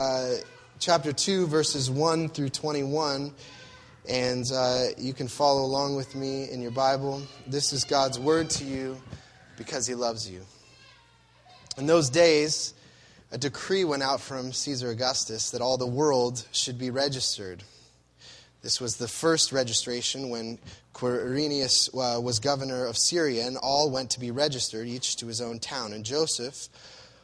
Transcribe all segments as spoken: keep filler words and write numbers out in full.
uh, chapter two, verses one through twenty-one. And uh, you can follow along with me in your Bible. This is God's word to you because he loves you. In those days, a decree went out from Caesar Augustus that all the world should be registered. This was the first registration when Quirinius uh, was governor of Syria, and all went to be registered, each to his own town. And Joseph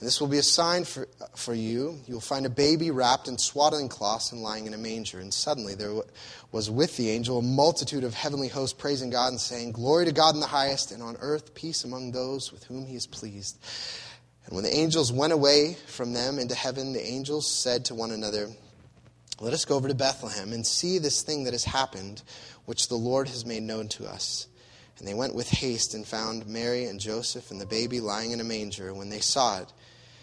And this will be a sign for, for you. You will find a baby wrapped in swaddling cloths and lying in a manger." And suddenly there was with the angel a multitude of heavenly hosts praising God and saying, "Glory to God in the highest, and on earth peace among those with whom he is pleased." And when the angels went away from them into heaven, the angels said to one another, "Let us go over to Bethlehem and see this thing that has happened, which the Lord has made known to us." And they went with haste and found Mary and Joseph and the baby lying in a manger. And when they saw it,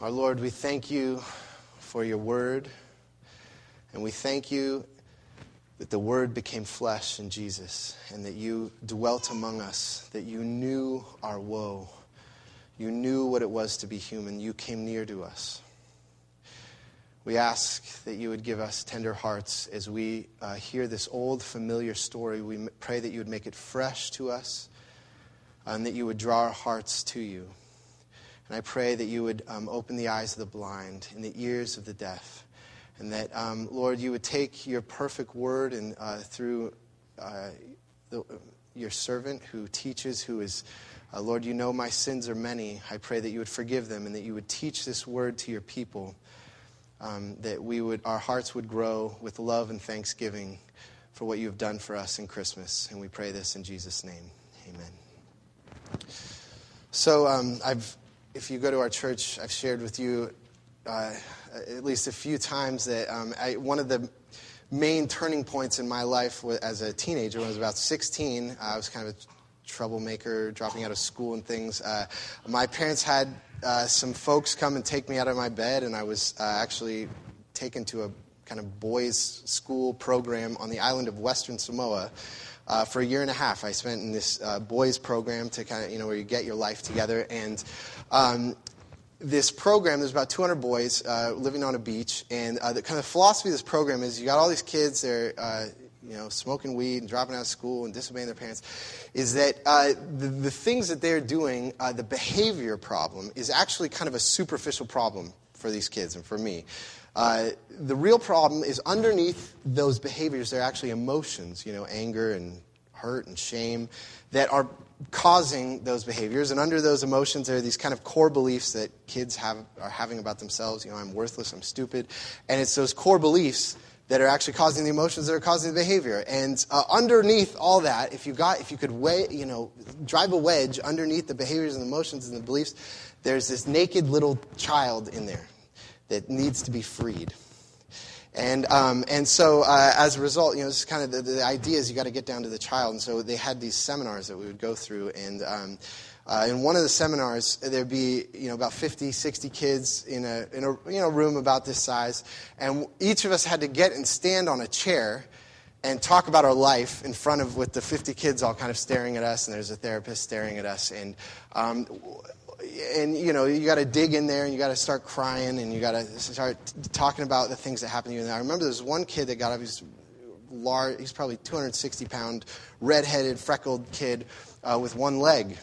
Our Lord, we thank you for your word, and we thank you that the word became flesh in Jesus, and that you dwelt among us, that you knew our woe. You knew what it was to be human. You came near to us. We ask that you would give us tender hearts as we uh, hear this old, familiar story. We pray that you would make it fresh to us, and that you would draw our hearts to you. And I pray that you would um, open the eyes of the blind and the ears of the deaf. And that, um, Lord, you would take your perfect word and uh, through uh, the, your servant who teaches, who is, uh, Lord, you know my sins are many. I pray that you would forgive them and that you would teach this word to your people. Um, that we would, our hearts would grow with love and thanksgiving for what you have done for us in Christmas. And we pray this in Jesus' name. Amen. So um, I've... If you go to our church, I've shared with you uh, at least a few times that um, I, one of the main turning points in my life was, as a teenager, when I was about sixteen, uh, I was kind of a troublemaker, dropping out of school and things. Uh, my parents had uh, some folks come and take me out of my bed, and I was uh, actually taken to a kind of boys' school program on the island of Western Samoa. Uh, for a year and a half, I spent in this uh, boys' program to kind of, you know, where you get your life together. And um, this program, there's about two hundred boys uh, living on a beach. And uh, the kind of philosophy of this program is you got all these kids, they're, uh, you know, smoking weed and dropping out of school and disobeying their parents. Is that uh, the, the things that they're doing, uh, the behavior problem, is actually kind of a superficial problem for these kids and for me. Uh, the real problem is underneath those behaviors, there are actually emotions, you know, anger and hurt and shame that are causing those behaviors. And under those emotions, there are these kind of core beliefs that kids have are having about themselves. You know, I'm worthless, I'm stupid. And it's those core beliefs that are actually causing the emotions that are causing the behavior. And uh, underneath all that, if you got, if you could weigh, you know, drive a wedge underneath the behaviors and the emotions and the beliefs, there's this naked little child in there that needs to be freed. And um, and so uh, as a result, you know, this is kind of the, the idea is you got to get down to the child. And so they had these seminars that we would go through. And um, uh, in one of the seminars, there'd be, you know, about fifty, sixty kids in a, in a you know room about this size. And each of us had to get and stand on a chair and talk about our life in front of, with the fifty kids all kind of staring at us, and there's a therapist staring at us, and um, and you know, you got to dig in there, and you got to start crying, and you got to start t- talking about the things that happened to you. And I remember there was one kid that got up. He's large. He's probably two hundred sixty pound, red-headed, freckled kid uh, with one leg.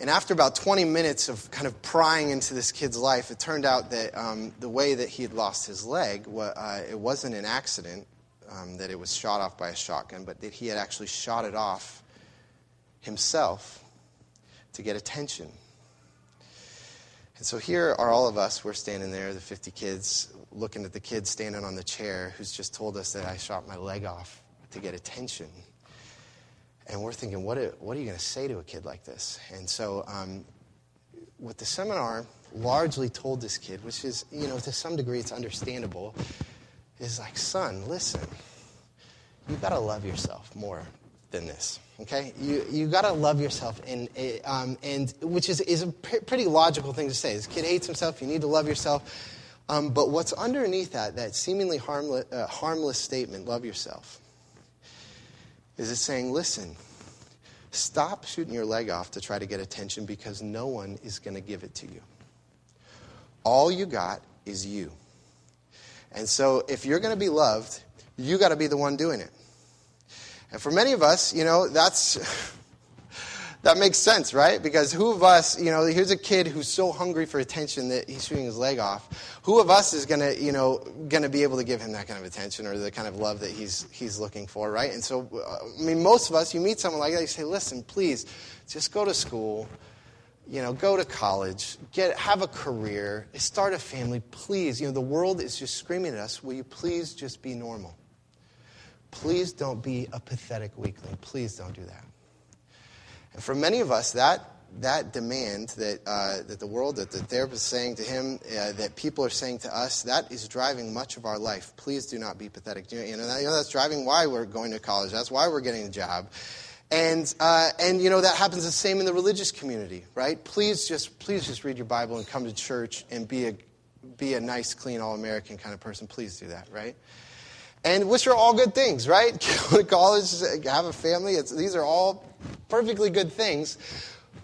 And after about twenty minutes of kind of prying into this kid's life, it turned out that um, the way that he had lost his leg, uh, it wasn't an accident. Um, that it was shot off by a shotgun, but that he had actually shot it off himself to get attention. And so here are all of us. We're standing there, the fifty kids, looking at the kid standing on the chair who's just told us that I shot my leg off to get attention. And we're thinking, what, are, what are you going to say to a kid like this? And so um, what the seminar largely told this kid, which is, you know, to some degree it's understandable, is like, son, listen, you got to love yourself more than this, okay? You you got to love yourself, and um, and which is, is a pr- pretty logical thing to say. This kid hates himself, you need to love yourself. Um, but what's underneath that, that seemingly harmless, uh, harmless statement, love yourself, is it saying, listen, stop shooting your leg off to try to get attention because no one is going to give it to you. All you got is you. And so if you're going to be loved, you got to be the one doing it. And for many of us, you know, that's that makes sense, right? Because who of us, you know, here's a kid who's so hungry for attention that he's shooting his leg off. Who of us is going to, you know, going to be able to give him that kind of attention or the kind of love that he's he's looking for, right? And so, I mean, most of us, you meet someone like that, you say, listen, please, just go to school. You know, go to college, get have a career, start a family, please. You know, the world is just screaming at us, will you please just be normal? Please don't be a pathetic weakling. Please don't do that. And for many of us, that that demand that uh, that the world, that the therapist is saying to him, uh, that people are saying to us, that is driving much of our life. Please do not be pathetic. You know, you know, that, you know that's driving why we're going to college. That's why we're getting a job. And, uh, and you know, that happens the same in the religious community, right? Please just please just read your Bible and come to church and be a, be a nice, clean, all-American kind of person. Please do that, right? And which are all good things, right? Go to college, have a family. It's, these are all perfectly good things.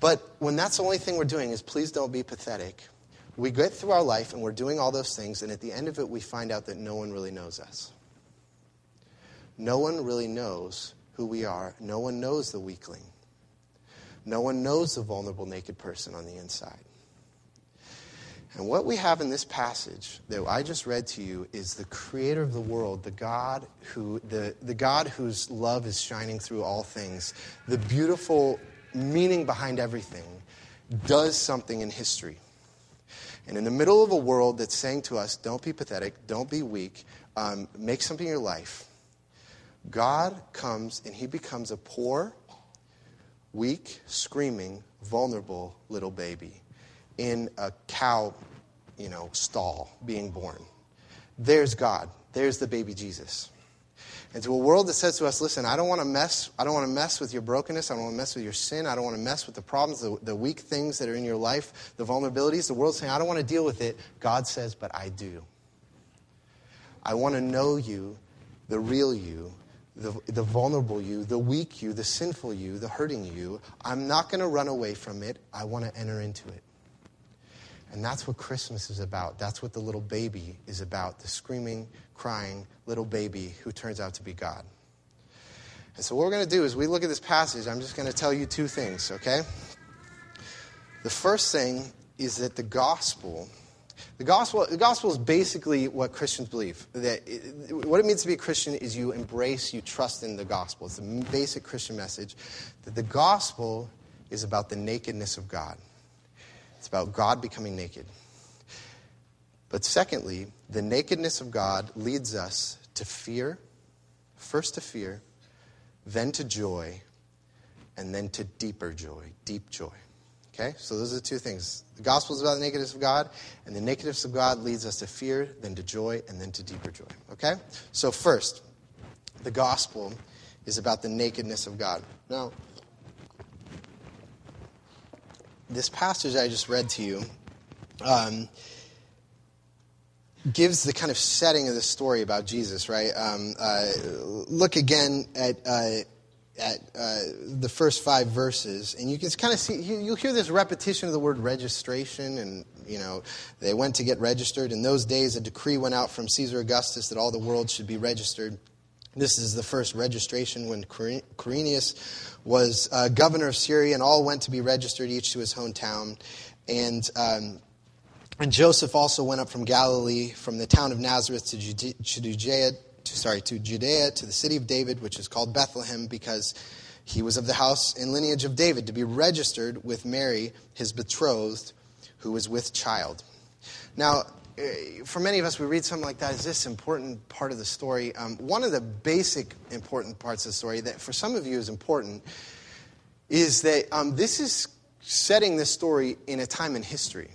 But when that's the only thing we're doing is please don't be pathetic, we get through our life and we're doing all those things, and at the end of it, we find out that no one really knows us. No one really knows who we are. No one knows the weakling. No one knows the vulnerable, naked person on the inside. And what we have in this passage that I just read to you is the creator of the world, the God who, the, the God whose love is shining through all things, the beautiful meaning behind everything, does something in history. And in the middle of a world that's saying to us, don't be pathetic, don't be weak, um, make something in your life, God comes and he becomes a poor, weak, screaming, vulnerable little baby in a cow, you know, stall being born. There's God. There's the baby Jesus. And to a world that says to us, listen, I don't want to mess, I don't want to mess with your brokenness. I don't want to mess with your sin. I don't want to mess with the problems, the, the weak things that are in your life, the vulnerabilities. The world's saying, I don't want to deal with it. God says, but I do. I want to know you, the real you. The, the vulnerable you, the weak you, the sinful you, the hurting you. I'm not going to run away from it. I want to enter into it. And that's what Christmas is about. That's what the little baby is about, the screaming, crying little baby who turns out to be God. And so what we're going to do is we look at this passage. I'm just going to tell you two things, okay? The first thing is that the gospel... The gospel, the gospel is basically what Christians believe. That it, what it means to be a Christian is you embrace, you trust in the gospel. It's the basic Christian message that the gospel is about the nakedness of God. It's about God becoming naked. But secondly, the nakedness of God leads us to fear, first to fear, then to joy, and then to deeper joy, deep joy. Okay, so those are the two things. The gospel is about the nakedness of God, and the nakedness of God leads us to fear, then to joy, and then to deeper joy. Okay? So first, the gospel is about the nakedness of God. Now, this passage I just read to you, um, gives the kind of setting of the story about Jesus, right? Um, uh, look again at uh, at uh, the first five verses, and you can kind of see, you, you'll hear this repetition of the word registration, and, you know, they went to get registered. In those days, a decree went out from Caesar Augustus that all the world should be registered. This is the first registration when Quirinius was uh, governor of Syria, and all went to be registered, each to his hometown. And um, and Joseph also went up from Galilee, from the town of Nazareth to Judea, to Judea, to, sorry, to Judea, to the city of David, which is called Bethlehem, because he was of the house and lineage of David, to be registered with Mary, his betrothed, who was with child. Now, for many of us, we read something like that. Is this important part of the story? Um, one of the basic important parts of the story that for some of you is important is that um, this is setting this story in a time in history.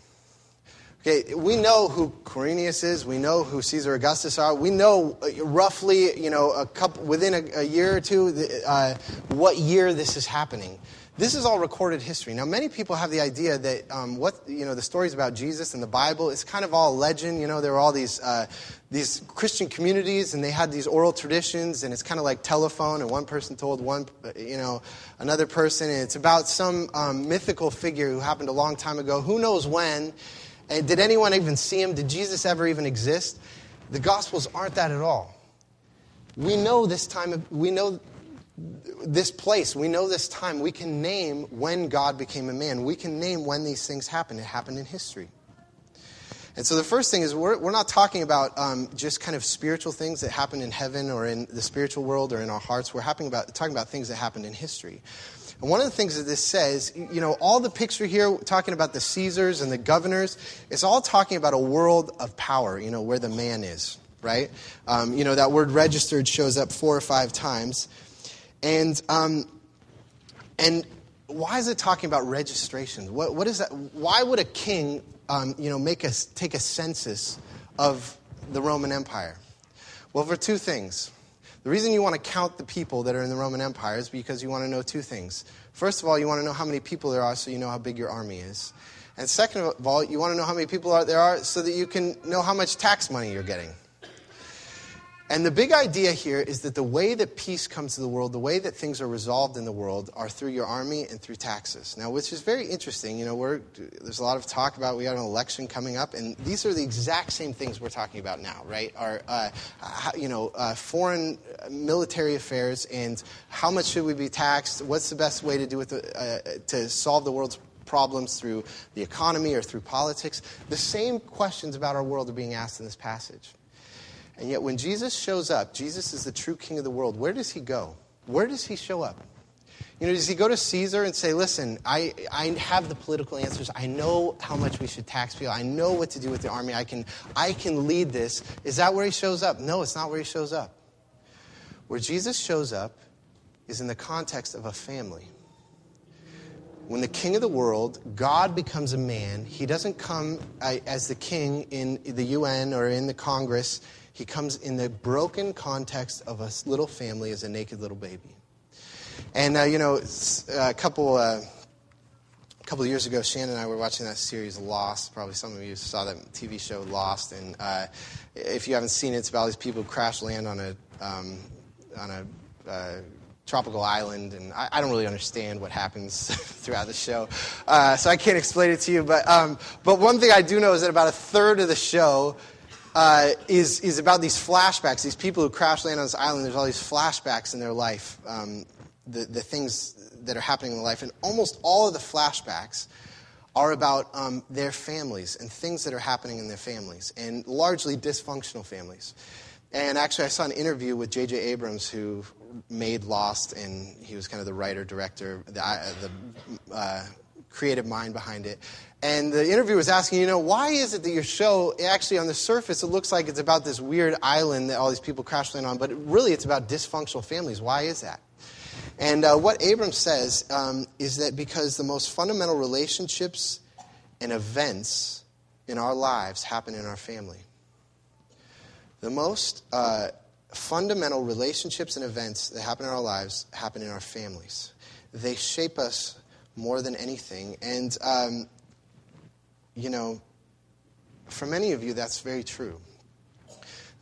Okay, we know who Quirinius is. We know who Caesar Augustus are. We know roughly, you know, a couple within a, a year or two, uh, what year this is happening. This is all recorded history. Now, many people have the idea that um, what you know, the stories about Jesus in the Bible is kind of all legend. You know, there were all these uh, these Christian communities, and they had these oral traditions, and it's kind of like telephone, and one person told one, you know, another person, and it's about some um, mythical figure who happened a long time ago. Who knows when? And did anyone even see him? Did Jesus ever even exist? The Gospels aren't that at all. We know this time, of, we know this place, we know this time. We can name when God became a man. We can name when these things happened. It happened in history. And so the first thing is we're, we're not talking about um, just kind of spiritual things that happened in heaven or in the spiritual world or in our hearts. We're talking about, talking about things that happened in history. And one of the things that this says, you know, all the picture here talking about the Caesars and the governors, it's all talking about a world of power, you know, where the man is, right? Um, you know, that word registered shows up four or five times. And um, and why is it talking about registrations? What what is that? Why would a king, um, you know, make a, take a census of the Roman Empire? Well, for two things. The reason you want to count the people that are in the Roman Empire is because you want to know two things. First of all, you want to know how many people there are so you know how big your army is. And second of all, you want to know how many people are, there are so that you can know how much tax money you're getting. And the big idea here is that the way that peace comes to the world, the way that things are resolved in the world are through your army and through taxes. Now, which is very interesting. You know, we're, there's a lot of talk about we got an election coming up, and these are the exact same things we're talking about now, right? Our, uh, you know, uh, foreign military affairs and how much should we be taxed? What's the best way to do with the, uh, to solve the world's problems through the economy or through politics? The same questions about our world are being asked in this passage. And yet when Jesus shows up, Jesus is the true king of the world. Where does he go? Where does he show up? You know, does he go to Caesar and say, listen, I, I have the political answers. I know how much we should tax people. I know what to do with the army. I can, I can lead this. Is that where he shows up? No, it's not where he shows up. Where Jesus shows up is in the context of a family. When the king of the world, God becomes a man, he doesn't come as the king in the U N or in the Congress. He comes in the broken context of a little family as a naked little baby. And, uh, you know, a couple uh, a couple of years ago, Shannon and I were watching that series Lost. Probably some of you saw that T V show Lost. And uh, if you haven't seen it, it's about these people who crash land on a, um, on a uh, tropical island. And I, I don't really understand what happens throughout the show. Uh, so I can't explain it to you. But um, but one thing I do know is that about a third of the show Uh, is is about these flashbacks. These people who crash land on this island, there's all these flashbacks in their life, um, the, the things that are happening in their life. And almost all of the flashbacks are about um, their families and things that are happening in their families, and largely dysfunctional families. And actually, I saw an interview with J J. Abrams, who made Lost, and he was kind of the writer, director, the, uh, the uh, creative mind behind it. And the interviewer was asking, you know, why is it that your show, actually on the surface, it looks like it's about this weird island that all these people crash land on, but really it's about dysfunctional families. Why is that? And uh, what Abrams says um, is that because the most fundamental relationships and events in our lives happen in our family. The most uh, fundamental relationships and events that happen in our lives happen in our families. They shape us more than anything. And Um, you know, for many of you, that's very true.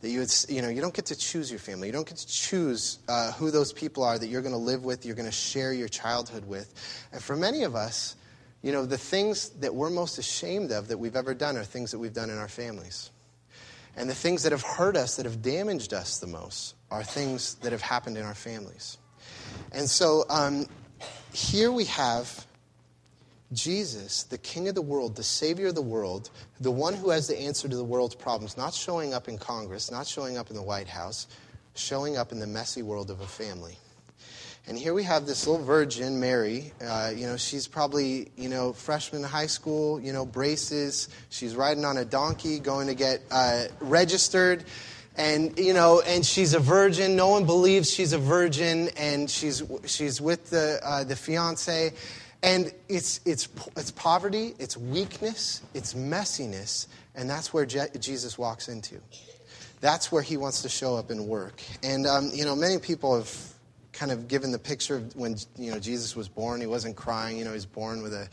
That you would, you know, you don't get to choose your family. You don't get to choose uh, who those people are that you're going to live with, you're going to share your childhood with. And for many of us, you know, the things that we're most ashamed of that we've ever done are things that we've done in our families. And the things that have hurt us, that have damaged us the most, are things that have happened in our families. And so um, here we have Jesus, the King of the world, the Savior of the world, the one who has the answer to the world's problems, not showing up in Congress, not showing up in the White House, showing up in the messy world of a family. And here we have this little virgin, Mary. Uh, you know, she's probably, you know, freshman in high school, you know, braces. She's riding on a donkey, going to get uh, registered. And, you know, and she's a virgin. No one believes she's a virgin. And she's she's with the uh, the fiancé. And it's, it's, it's poverty, it's weakness, it's messiness, and that's where Je- Jesus walks into. That's where he wants to show up and work. And, um, you know, many people have kind of given the picture of when, you know, Jesus was born. He wasn't crying. You know, he was born with a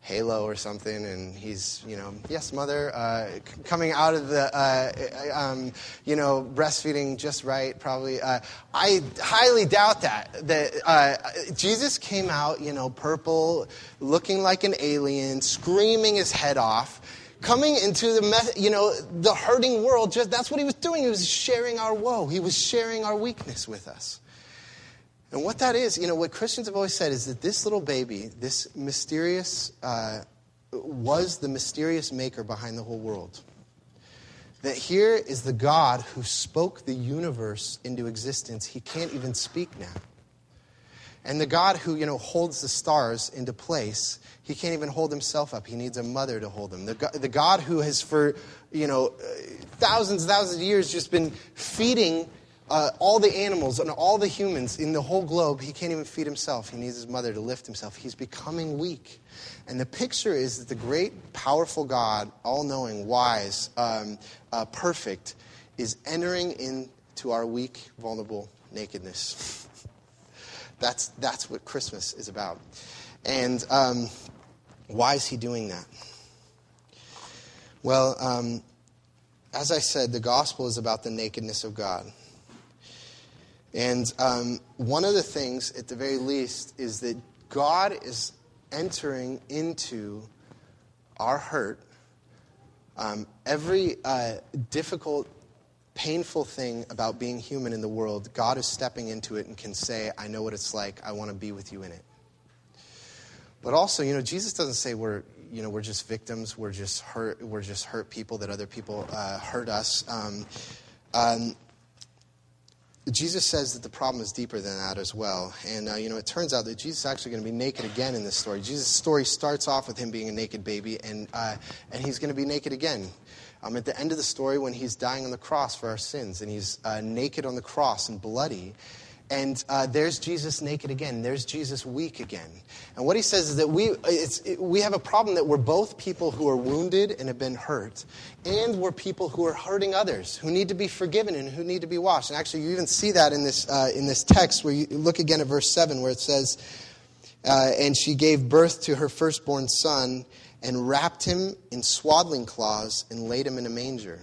halo or something, and he's, you know, yes, mother, uh, c- coming out of the, uh, um, you know, breastfeeding just right, probably. Uh, I highly doubt that. That uh, Jesus came out, you know, purple, looking like an alien, screaming his head off, coming into the, mess- you know, the hurting world. Just that's what he was doing. He was sharing our woe. He was sharing our weakness with us. And what that is, you know, what Christians have always said is that this little baby, this mysterious, uh, was the mysterious maker behind the whole world. That here is the God who spoke the universe into existence. He can't even speak now. And the God who, you know, holds the stars into place, he can't even hold himself up. He needs a mother to hold him. The God, the God who has for, you know, thousands and thousands of years just been feeding Uh, all the animals and all the humans in the whole globe, he can't even feed himself. He needs his mother to lift himself. He's becoming weak. And the picture is that the great, powerful God, all-knowing, wise, um, uh, perfect, is entering into our weak, vulnerable nakedness. That's that's what Christmas is about. And um, why is he doing that? Well, um, as I said, the gospel is about the nakedness of God. And um, one of the things, at the very least, is that God is entering into our hurt, um, every uh, difficult, painful thing about being human in the world. God is stepping into it and can say, I know what it's like. I want to be with you in it. But also, you know, Jesus doesn't say we're, you know, we're just victims. We're just hurt. We're just hurt people that other people uh, hurt us. Um, um Jesus says that the problem is deeper than that as well. And, uh, you know, it turns out that Jesus is actually going to be naked again in this story. Jesus' story starts off with him being a naked baby, and uh, and he's going to be naked again. Um, at the end of the story when he's dying on the cross for our sins, and he's uh, naked on the cross and bloody. And uh, there's Jesus naked again. There's Jesus weak again. And what he says is that we it's, it, we have a problem that we're both people who are wounded and have been hurt, and we're people who are hurting others, who need to be forgiven and who need to be washed. And actually, you even see that in this uh, in this text where you look again at verse seven, where it says, uh, "And she gave birth to her firstborn son, and wrapped him in swaddling cloths and laid him in a manger."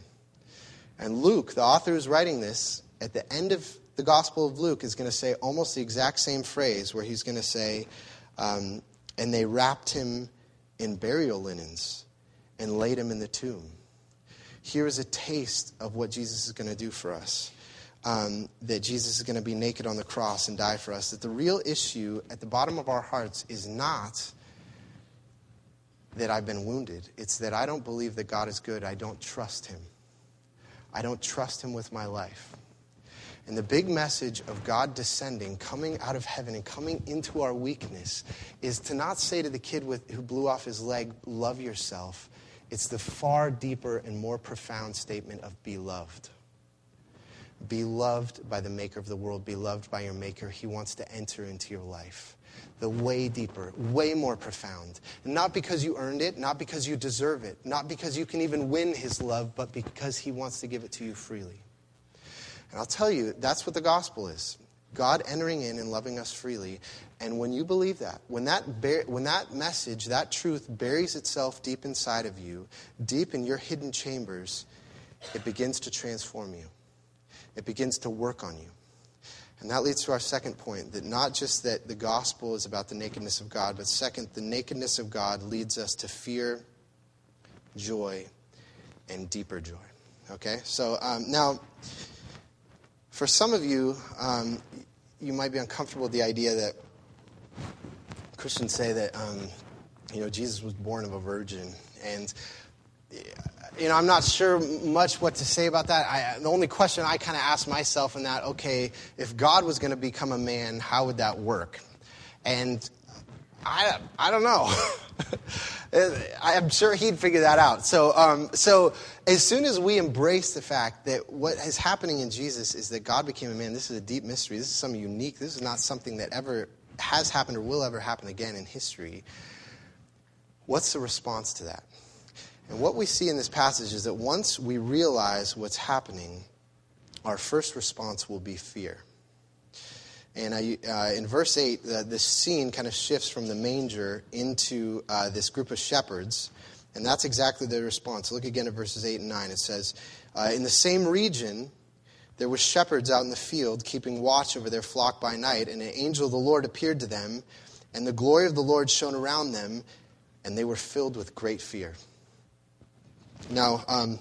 And Luke, the author who's writing this, at the end of the Gospel of Luke, is going to say almost the exact same phrase where he's going to say, um, and they wrapped him in burial linens and laid him in the tomb. Here is a taste of what Jesus is going to do for us, um, that Jesus is going to be naked on the cross and die for us, that the real issue at the bottom of our hearts is not that I've been wounded. It's that I don't believe that God is good. I don't trust him. I don't trust him with my life. And the big message of God descending, coming out of heaven and coming into our weakness, is to not say to the kid with, who blew off his leg, love yourself. It's the far deeper and more profound statement of be loved. Be loved by the maker of the world. Be loved by your maker. He wants to enter into your life. The way deeper, way more profound. And not because you earned it, not because you deserve it, not because you can even win his love, but because he wants to give it to you freely. And I'll tell you, that's what the gospel is. God entering in and loving us freely. And when you believe that, when that bar- when that message, that truth buries itself deep inside of you, deep in your hidden chambers, it begins to transform you. it begins to work on you. And that leads to our second point, that not just that the gospel is about the nakedness of God, but second, the nakedness of God leads us to fear, joy, and deeper joy. Okay? So um, now, for some of you, um, you might be uncomfortable with the idea that Christians say that, um, you know, Jesus was born of a virgin. And, you know, I'm not sure much what to say about that. I, the only question I kind of ask myself in that, okay, if God was going to become a man, how would that work? And I, I don't know. I'm sure he'd figure that out. So, um, so as soon as we embrace the fact that what is happening in Jesus is that God became a man, this is a deep mystery. This is something unique. This is not something that ever has happened or will ever happen again in history. What's the response to that? And what we see in this passage is that once we realize what's happening, our first response will be fear. And I, uh, in verse eight, uh, this scene kind of shifts from the manger into uh, this group of shepherds. And that's exactly their response. Look again at verses eight and nine. It says, uh, in the same region, there were shepherds out in the field keeping watch over their flock by night. And an angel of the Lord appeared to them, and the glory of the Lord shone around them, and they were filled with great fear. Now, um,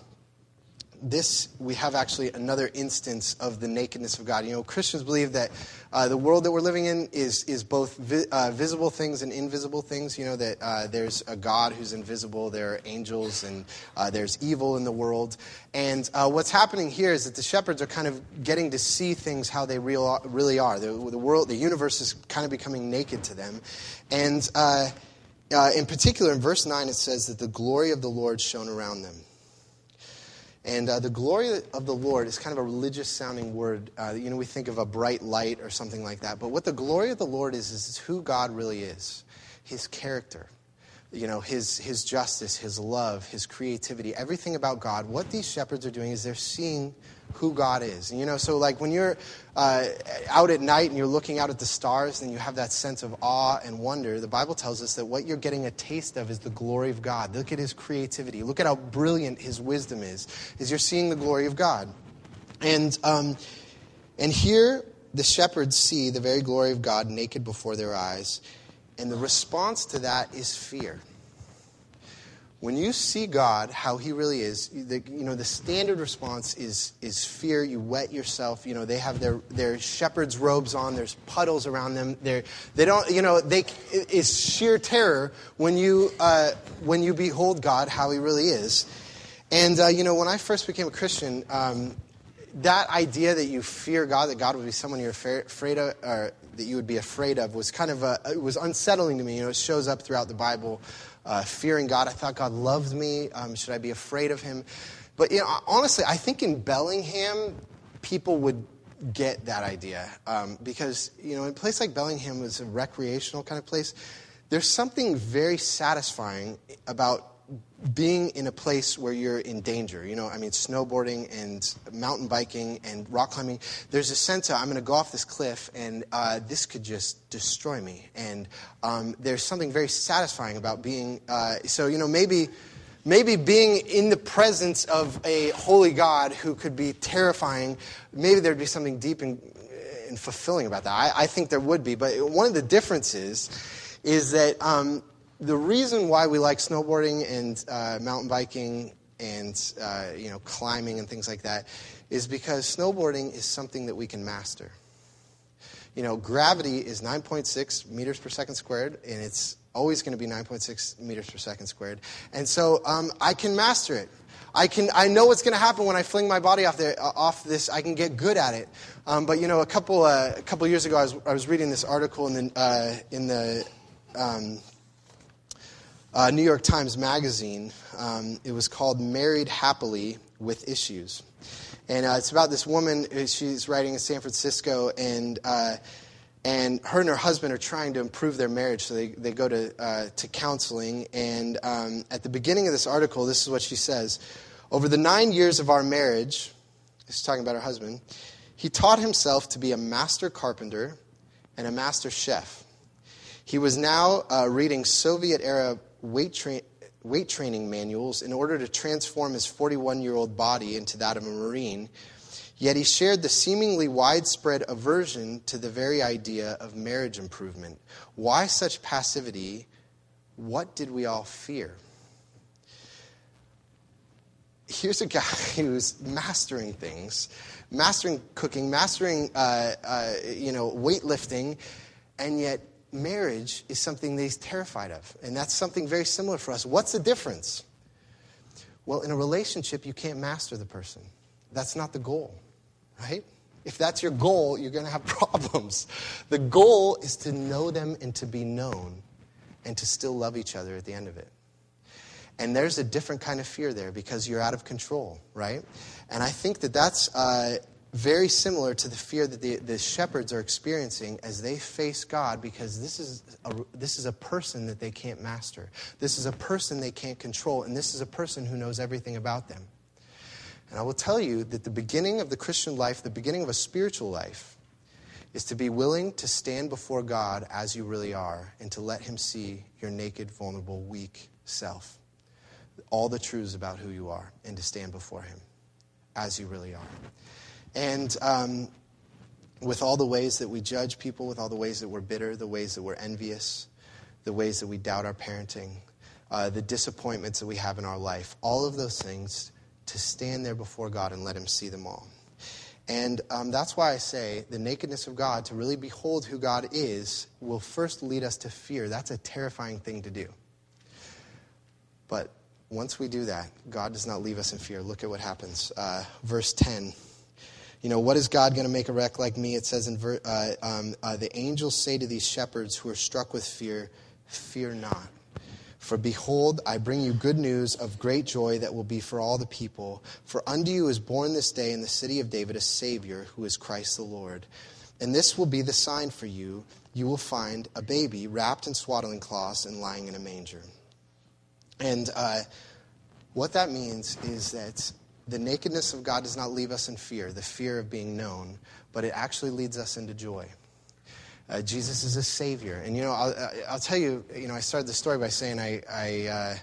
this, we have actually another instance of the nakedness of God. You know, Christians believe that uh, the world that we're living in is is both vi- uh, visible things and invisible things. You know, that uh, there's a God who's invisible, there are angels, and uh, there's evil in the world. And uh, what's happening here is that the shepherds are kind of getting to see things how they real, really are. The, the world, the universe is kind of becoming naked to them. And uh, uh, in particular, in verse nine, it says that the glory of the Lord shone around them. And uh, the glory of the Lord is kind of a religious-sounding word. Uh, you know, we think of a bright light or something like that. But what the glory of the Lord is, is who God really is, his character, you know, his his justice, his love, his creativity, everything about God. What these shepherds are doing is they're seeing who God is. And, you know, so like when you're uh, out at night and you're looking out at the stars and you have that sense of awe and wonder, the Bible tells us that what you're getting a taste of is the glory of God. Look at his creativity. Look at how brilliant his wisdom is, is you're seeing the glory of God. And um, and here the shepherds see the very glory of God naked before their eyes. And the response to that is fear. When you see God, how he really is, the, you know, the standard response is is fear. You wet yourself. You know, they have their, their shepherd's robes on. There's puddles around them. They're, they don't, you know, they it's sheer terror when you uh, when you behold God, how he really is. And, uh, you know, when I first became a Christian, um, that idea that you fear God, that God would be someone you're afraid of, or that you would be afraid of, was kind of a, it was unsettling to me. You know, it shows up throughout the Bible. Uh, fearing God. I thought God loved me. Um, should I be afraid of him? But you know, honestly, I think in Bellingham, people would get that idea. Um, because, you know, a place like Bellingham was a recreational kind of place. There's something very satisfying about being in a place where you're in danger. You know, I mean, snowboarding and mountain biking and rock climbing, there's a sense of, I'm going to go off this cliff and uh, this could just destroy me. And um, there's something very satisfying about being, uh, so, you know, maybe maybe being in the presence of a holy God who could be terrifying, maybe there'd be something deep and, and fulfilling about that. I, I think there would be. But one of the differences is that um, the reason why we like snowboarding and uh, mountain biking and uh, you know climbing and things like that is because snowboarding is something that we can master. You know, gravity is nine point six meters per second squared, and it's always going to be nine point six meters per second squared. And so um, I can master it. I can. I know what's going to happen when I fling my body off there, off this. I can get good at it. Um, but you know, a couple uh, a couple years ago, I was I was reading this article in the uh, in the um, Uh, New York Times Magazine. Um, it was called Married Happily with Issues. And uh, it's about this woman. She's writing in San Francisco, and uh, and her and her husband are trying to improve their marriage, so they, they go to, uh, to counseling. And um, at the beginning of this article, this is what she says. Over the nine years of our marriage, she's talking about her husband, he taught himself to be a master carpenter and a master chef. He was now uh, reading Soviet-era Weight, tra- weight training manuals in order to transform his forty-one-year-old body into that of a Marine. Yet he shared the seemingly widespread aversion to the very idea of marriage improvement. Why such passivity? What did we all fear? Here's a guy who's mastering things, mastering cooking, mastering uh, uh, you know weightlifting, and yet marriage is something that he's terrified of. And that's something very similar for us. What's the difference? Well, in a relationship, you can't master the person. That's not the goal, right? If that's your goal, you're going to have problems. The goal is to know them and to be known and to still love each other at the end of it. And there's a different kind of fear there because you're out of control, right? And I think that that's uh, very similar to the fear that the, the shepherds are experiencing as they face God, because this is a, this is a person that they can't master. This is a person they can't control, and this is a person who knows everything about them. And I will tell you that the beginning of the Christian life, the beginning of a spiritual life, is to be willing to stand before God as you really are and to let him see your naked, vulnerable, weak self. All the truths about who you are, and to stand before him as you really are. And um, with all the ways that we judge people, with all the ways that we're bitter, the ways that we're envious, the ways that we doubt our parenting, uh, the disappointments that we have in our life, all of those things, to stand there before God and let him see them all. And um, that's why I say the nakedness of God, to really behold who God is, will first lead us to fear. That's a terrifying thing to do. But once we do that, God does not leave us in fear. Look at what happens. Uh, verse ten. You know, what is God going to make a wreck like me? It says in ver- uh, um, uh, the angels say to these shepherds who are struck with fear, fear not. For behold, I bring you good news of great joy that will be for all the people. For unto you is born this day in the city of David a Savior, who is Christ the Lord. And this will be the sign for you. You will find a baby wrapped in swaddling cloths and lying in a manger. And uh, what that means is that the nakedness of God does not leave us in fear, the fear of being known, but it actually leads us into joy. Uh, Jesus is a Savior. And, you know, I'll, I'll tell you, you know, I started the story by saying I I, uh,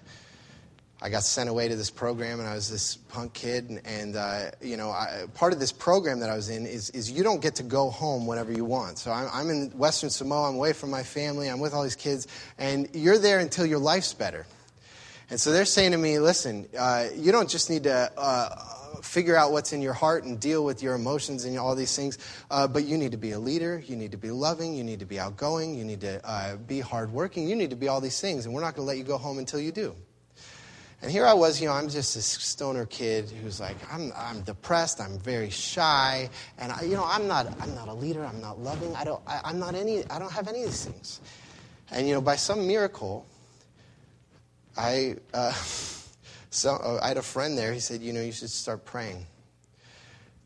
I got sent away to this program, and I was this punk kid. And, and uh, you know, I, part of this program that I was in is, is you don't get to go home whenever you want. So I'm, I'm in Western Samoa. I'm away from my family. I'm with all these kids. And you're there until your life's better. And so they're saying to me, listen, uh, you don't just need to uh, figure out what's in your heart and deal with your emotions and all these things, uh, but you need to be a leader, you need to be loving, you need to be outgoing, you need to uh, be hardworking, you need to be all these things, and we're not going to let you go home until you do. And here I was, you know, I'm just this stoner kid who's like, I'm I'm depressed, I'm very shy, and I, you know, I'm not I'm not a leader, I'm not loving, I don't I, I'm not any I don't have any of these things. And you know, by some miracle, I uh, so uh, I had a friend there. He said, you know, you should start praying.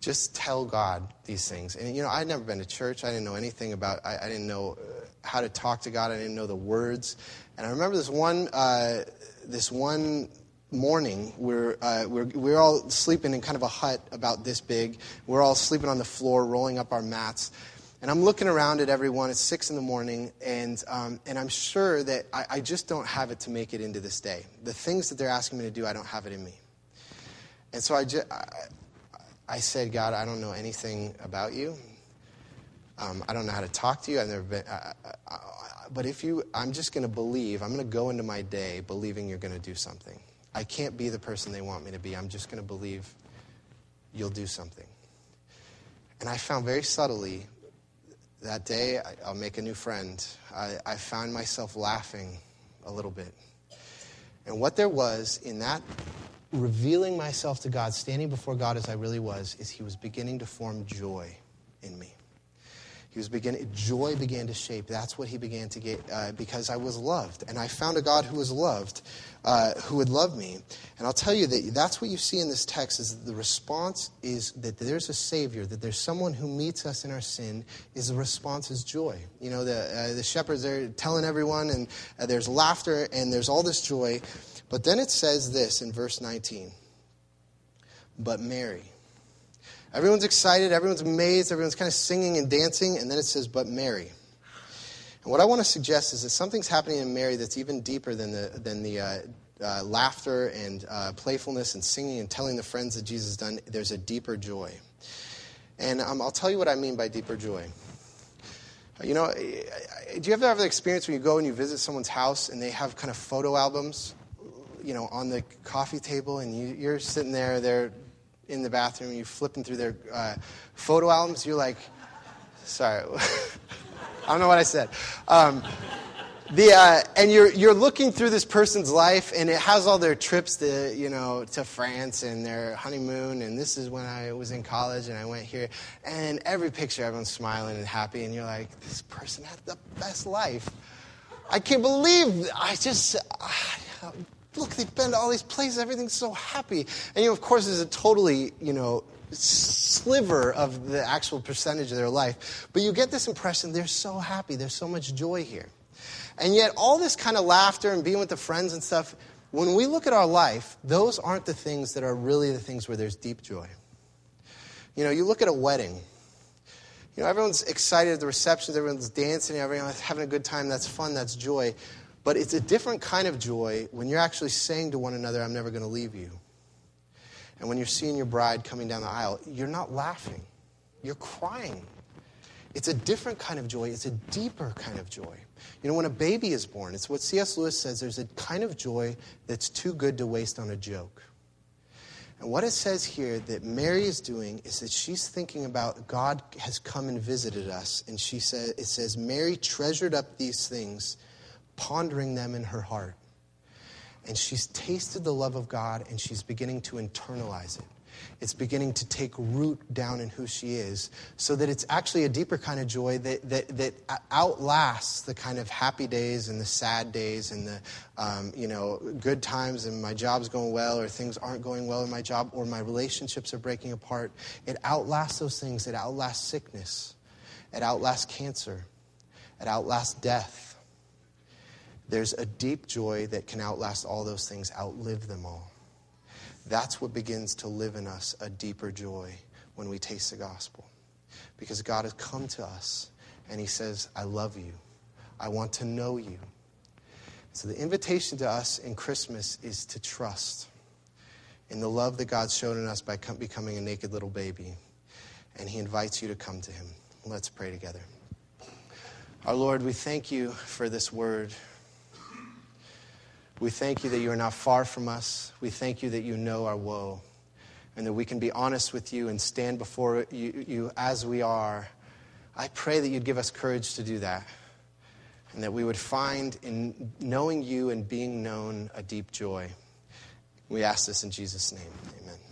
Just tell God these things. And, you know, I'd never been to church. I didn't know anything about, I, I didn't know how to talk to God. I didn't know the words. And I remember this one uh, this one morning, we're, uh, we're, we're all sleeping in kind of a hut about this big. We're all sleeping on the floor, rolling up our mats. And I'm looking around at everyone. It's six in the morning, and um, and I'm sure that I, I just don't have it to make it into this day. The things that they're asking me to do, I don't have it in me. And so I, just, I, I said, God, I don't know anything about you. Um, I don't know how to talk to you. I've never been. I, I, I, but if you, I'm just going to believe. I'm going to go into my day believing you're going to do something. I can't be the person they want me to be. I'm just going to believe you'll do something. And I found very subtly, that day, I, I'll make a new friend. I, I found myself laughing a little bit. And what there was in that revealing myself to God, standing before God as I really was, is he was beginning to form joy in me. He was beginning, joy began to shape. That's what he began to get, uh, because I was loved. And I found a God who was loved, uh, who would love me. And I'll tell you that that's what you see in this text, is that the response is that there's a Savior, that there's someone who meets us in our sin, is the response is joy. You know, the, uh, the shepherds are telling everyone, and uh, there's laughter, and there's all this joy. But then it says this in verse nineteen, but Mary. Everyone's excited, everyone's amazed, everyone's kind of singing and dancing, and then it says, but Mary. And what I want to suggest is that something's happening in Mary that's even deeper than the than the uh, uh, laughter and uh, playfulness and singing and telling the friends that Jesus has done. There's a deeper joy. And um, I'll tell you what I mean by deeper joy. You know, do you ever have the experience when you go and you visit someone's house and they have kind of photo albums, you know, on the coffee table, and you, you're sitting there, they're in the bathroom, you're flipping through their uh, photo albums, you're like, sorry, I don't know what I said. Um, the uh, and you're you're looking through this person's life, and it has all their trips to, you know, to France and their honeymoon, and this is when I was in college and I went here, and every picture everyone's smiling and happy, and you're like, this person had the best life. I can't believe I just. Uh, Look, they've been to all these places. Everything's so happy. And, you know, of course, there's a totally, you know, sliver of the actual percentage of their life. But you get this impression they're so happy. There's so much joy here. And yet all this kind of laughter and being with the friends and stuff, when we look at our life, those aren't the things that are really the things where there's deep joy. You know, you look at a wedding. You know, everyone's excited at the receptions. Everyone's dancing. Everyone's having a good time. That's fun. That's joy. But it's a different kind of joy when you're actually saying to one another, I'm never going to leave you. And when you're seeing your bride coming down the aisle, you're not laughing. You're crying. It's a different kind of joy. It's a deeper kind of joy. You know, when a baby is born, it's what C S Lewis says, there's a kind of joy that's too good to waste on a joke. And what it says here that Mary is doing is that she's thinking about God has come and visited us. And she said, it says, Mary treasured up these things, pondering them in her heart. And she's tasted the love of God, and she's beginning to internalize it. It's beginning to take root down in who she is, so that it's actually a deeper kind of joy that that, that outlasts the kind of happy days and the sad days and the um, you know, good times and my job's going well or things aren't going well in my job or my relationships are breaking apart. It outlasts those things. It outlasts sickness. It outlasts cancer. It outlasts death. There's a deep joy that can outlast all those things, outlive them all. That's what begins to live in us, a deeper joy, when we taste the gospel. Because God has come to us, and he says, I love you. I want to know you. So the invitation to us in Christmas is to trust in the love that God's shown in us by becoming a naked little baby. And he invites you to come to him. Let's pray together. Our Lord, we thank you for this word. We thank you that you are not far from us. We thank you that you know our woe and that we can be honest with you and stand before you, you as we are. I pray that you'd give us courage to do that and that we would find in knowing you and being known a deep joy. We ask this in Jesus' name. Amen.